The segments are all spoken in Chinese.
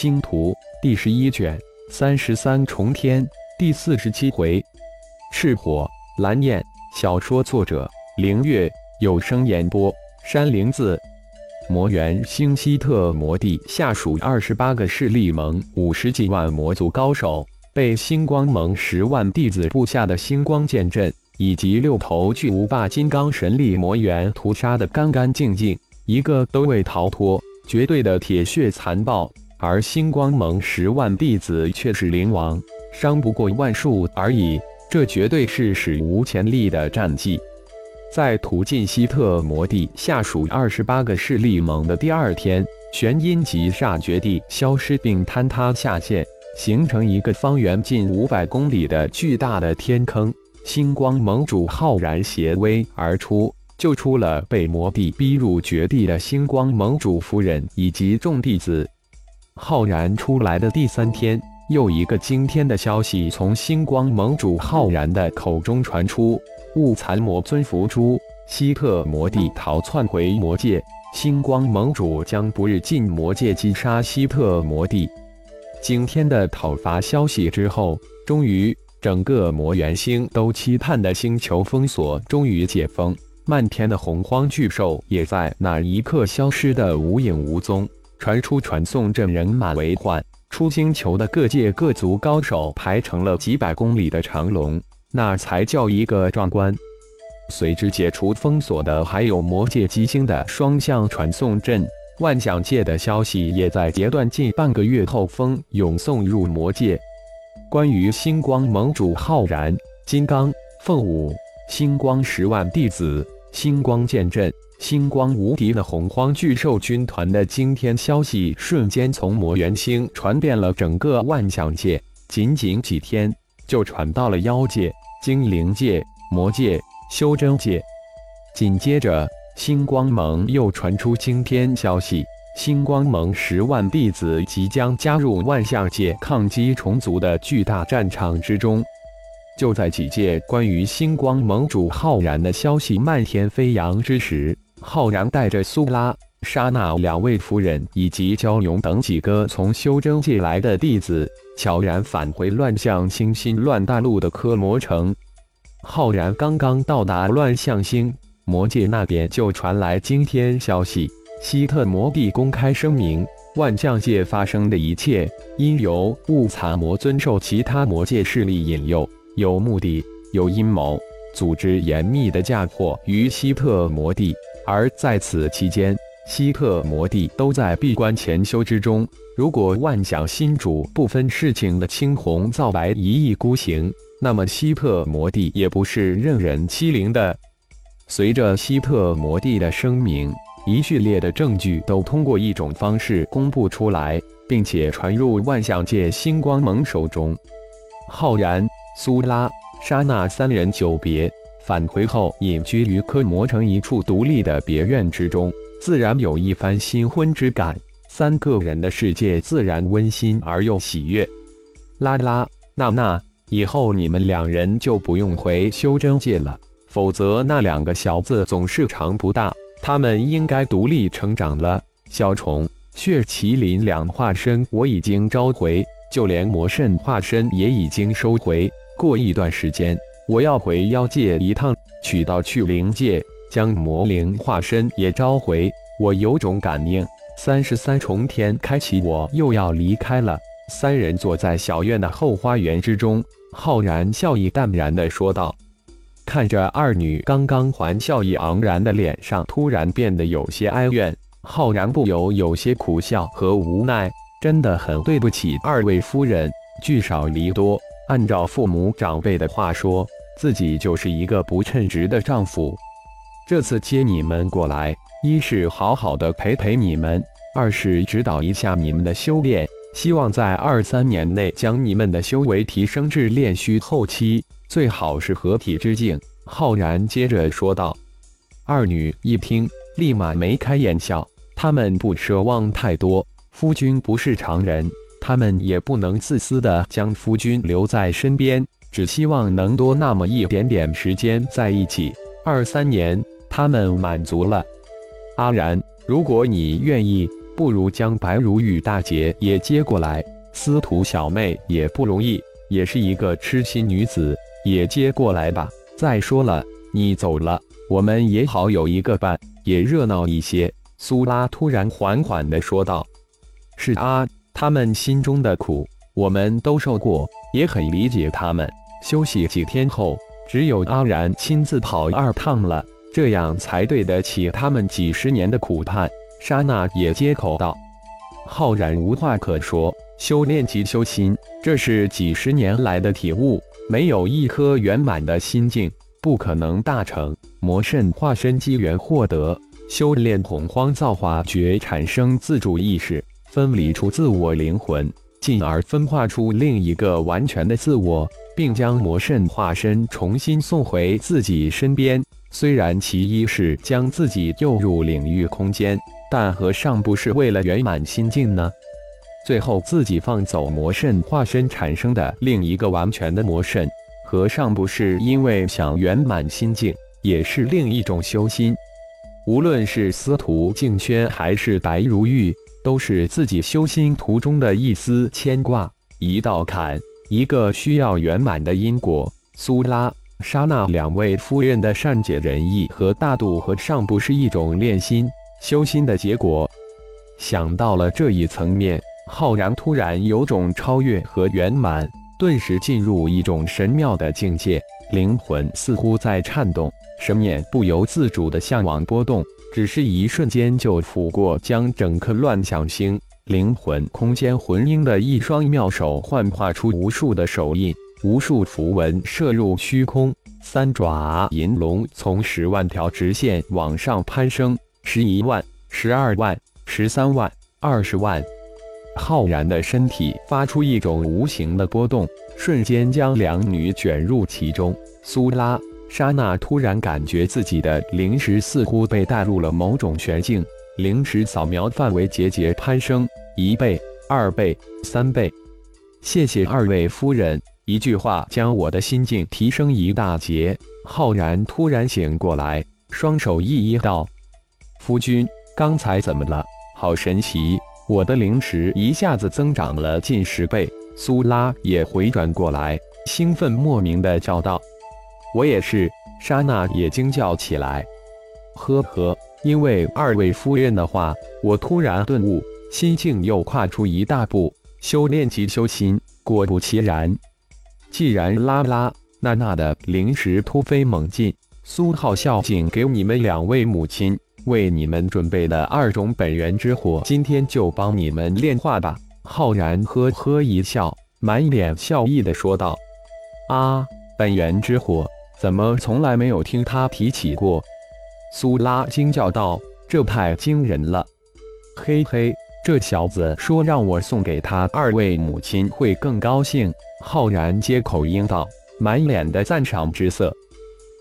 星图第11卷33重天第47回。赤火蓝焰，小说作者凌月，有声演播山灵子。魔猿星希特魔帝下属28个势力盟50几万魔族高手，被星光盟10万弟子部下的星光剑阵以及6头巨无霸金刚神力魔猿屠杀得干干净净，一个都未逃脱，绝对的铁血残暴。而星光盟10万弟子却是灵亡，伤不过万数而已，这绝对是史无前例的战绩。在屠尽希特魔帝下属28个势力盟的第二天，玄阴极煞绝地消失并坍塌下陷，形成一个方圆近500公里的巨大的天坑。星光盟主浩然携威而出，救出了被魔帝逼入绝地的星光盟主夫人以及众弟子。浩然出来的第三天，又一个惊天的消息从星光盟主浩然的口中传出：雾残魔尊伏诛，希特魔帝逃窜回魔界，星光盟主将不日进魔界击杀希特魔帝。惊天的讨伐消息之后，终于整个魔猿星都期盼的星球封锁终于解封，漫天的洪荒巨兽也在那一刻消失得无影无踪，传出传送阵人满为患，出星球的各界各族高手排成了几百公里的长龙，那才叫一个壮观。随之解除封锁的还有魔界机星的双向传送阵，万象界的消息也在截断近半个月后蜂涌送入魔界。关于星光盟主浩然、金刚、凤舞、星光10万弟子、星光剑阵、星光无敌的洪荒巨兽军团的惊天消息，瞬间从魔猿星传遍了整个万象界，仅仅几天就传到了妖界、精灵界、魔界、修真界。紧接着星光盟又传出惊天消息，星光盟10万弟子即将加入万象界抗击虫族的巨大战场之中。就在几界关于星光盟主浩然的消息漫天飞扬之时，浩然带着苏拉、莎娜两位夫人以及蛟龙等几个从修真界来的弟子，悄然返回乱象星新乱大陆的科摩城。浩然刚刚到达乱象星，魔界那边就传来惊天消息，希特魔帝公开声明，万象界发生的一切因由雾残魔尊受其他魔界势力引诱，有目的、有阴谋，组织严密的嫁祸于希特魔帝。而在此期间，希特魔帝都在闭关潜修之中，如果万象新主不分事情的青红皂白一意孤行，那么希特魔帝也不是任人欺凌的。随着希特魔帝的声明，一系列的证据都通过一种方式公布出来，并且传入万象界星光盟手中。浩然、苏拉、莎娜三人久别返回后，隐居于科摩城一处独立的别院之中，自然有一番新婚之感，三个人的世界自然温馨而又喜悦。拉拉、娜娜，以后你们两人就不用回修真界了，否则那两个小子总是长不大，他们应该独立成长了。小虫、血麒麟两化身我已经召回，就连魔神化身也已经收回，过一段时间我要回妖界一趟，取到去灵界，将魔灵化身也召回。我有种感应，33重天开启，我又要离开了。三人坐在小院的后花园之中，浩然笑意淡然地说道。看着二女刚刚还笑意盎然的脸上突然变得有些哀怨，浩然不由有些苦笑和无奈。真的很对不起二位夫人，聚少离多，按照父母长辈的话说，自己就是一个不称职的丈夫。这次接你们过来，一是好好的陪陪你们，二是指导一下你们的修炼，希望在2-3年内将你们的修为提升至炼虚后期，最好是合体之境。浩然接着说道。二女一听立马眉开眼笑，他们不奢望太多，夫君不是常人，他们也不能自私地将夫君留在身边，只希望能多那么一点点时间在一起，2-3年他们满足了。阿然，如果你愿意，不如将白如雨大姐也接过来。司徒小妹也不容易，也是一个痴心女子，也接过来吧。再说了，你走了，我们也好有一个伴，也热闹一些。”苏拉突然缓缓地说道。“是啊，他们心中的苦，我们都受过，也很理解他们。休息几天后，只有阿然亲自跑2趟了，这样才对得起他们几十年的苦盼。”莎娜也接口道。浩然无话可说，修炼即修心，这是几十年来的体悟，没有一颗圆满的心境，不可能大成。魔神化身机缘获得，修炼洪荒造化诀，产生自主意识，分离出自我灵魂，进而分化出另一个完全的自我，并将魔神化身重新送回自己身边。虽然其一是将自己诱入领域空间，但何尝不是为了圆满心境呢？最后自己放走魔神化身产生的另一个完全的魔神，何尝不是因为想圆满心境，也是另一种修心。无论是司徒静轩还是白如玉，都是自己修心途中的一丝牵挂，一道坎，一个需要圆满的因果。苏拉、莎娜两位夫人的善解人意和大度，何尝不是一种练心修心的结果？想到了这一层面，浩然突然有种超越和圆满，顿时进入一种神妙的境界，灵魂似乎在颤动，神念不由自主的向往波动。只是一瞬间就抚过将整颗乱想星、灵魂空间魂婴的一双妙手，幻化出无数的手印，无数符文射入虚空。3爪银龙从10万条直线往上攀升，11万、12万、13万、20万。浩然的身体发出一种无形的波动，瞬间将两女卷入其中。苏拉、莎娜突然感觉自己的灵识似乎被带入了某种玄境，灵识扫描范围节节攀升，1倍、2倍、3倍。谢谢2位夫人，一句话将我的心境提升一大截。浩然突然醒过来，双手一一道：“夫君，刚才怎么了？好神奇，我的灵识一下子增长了近10倍。”苏拉也回转过来，兴奋莫名的叫道。我也是，莎娜也惊叫起来。呵呵，因为2位夫人的话，我突然顿悟，心境又跨出一大步，修炼即修心，果不其然。既然拉拉、娜娜的灵识突飞猛进，苏浩孝敬给你们2位母亲为你们准备的2种本源之火，今天就帮你们炼化吧。浩然呵呵一笑，满脸笑意地说道。啊，本源之火。怎么从来没有听他提起过？苏拉惊叫道，这太惊人了。嘿嘿，这小子说让我送给他2位母亲会更高兴。浩然接口应道，满脸的赞赏之色。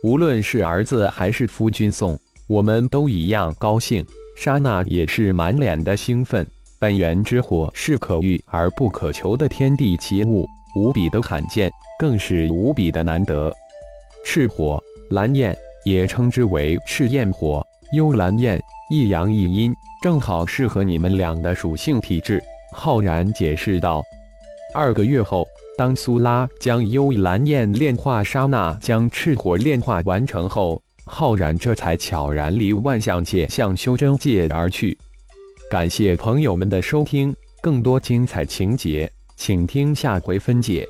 无论是儿子还是夫君送，我们都一样高兴。莎娜也是满脸的兴奋。本源之火是可遇而不可求的天地奇物，无比的罕见，更是无比的难得。赤火、蓝焰，也称之为赤焰火、幽蓝焰，一阳一阴，正好适合你们俩的属性体质。浩然解释道。2个月后，当苏拉将幽蓝焰炼化，莎娜将赤火炼化完成后，浩然这才悄然离万象界向修真界而去。感谢朋友们的收听，更多精彩情节，请听下回分解。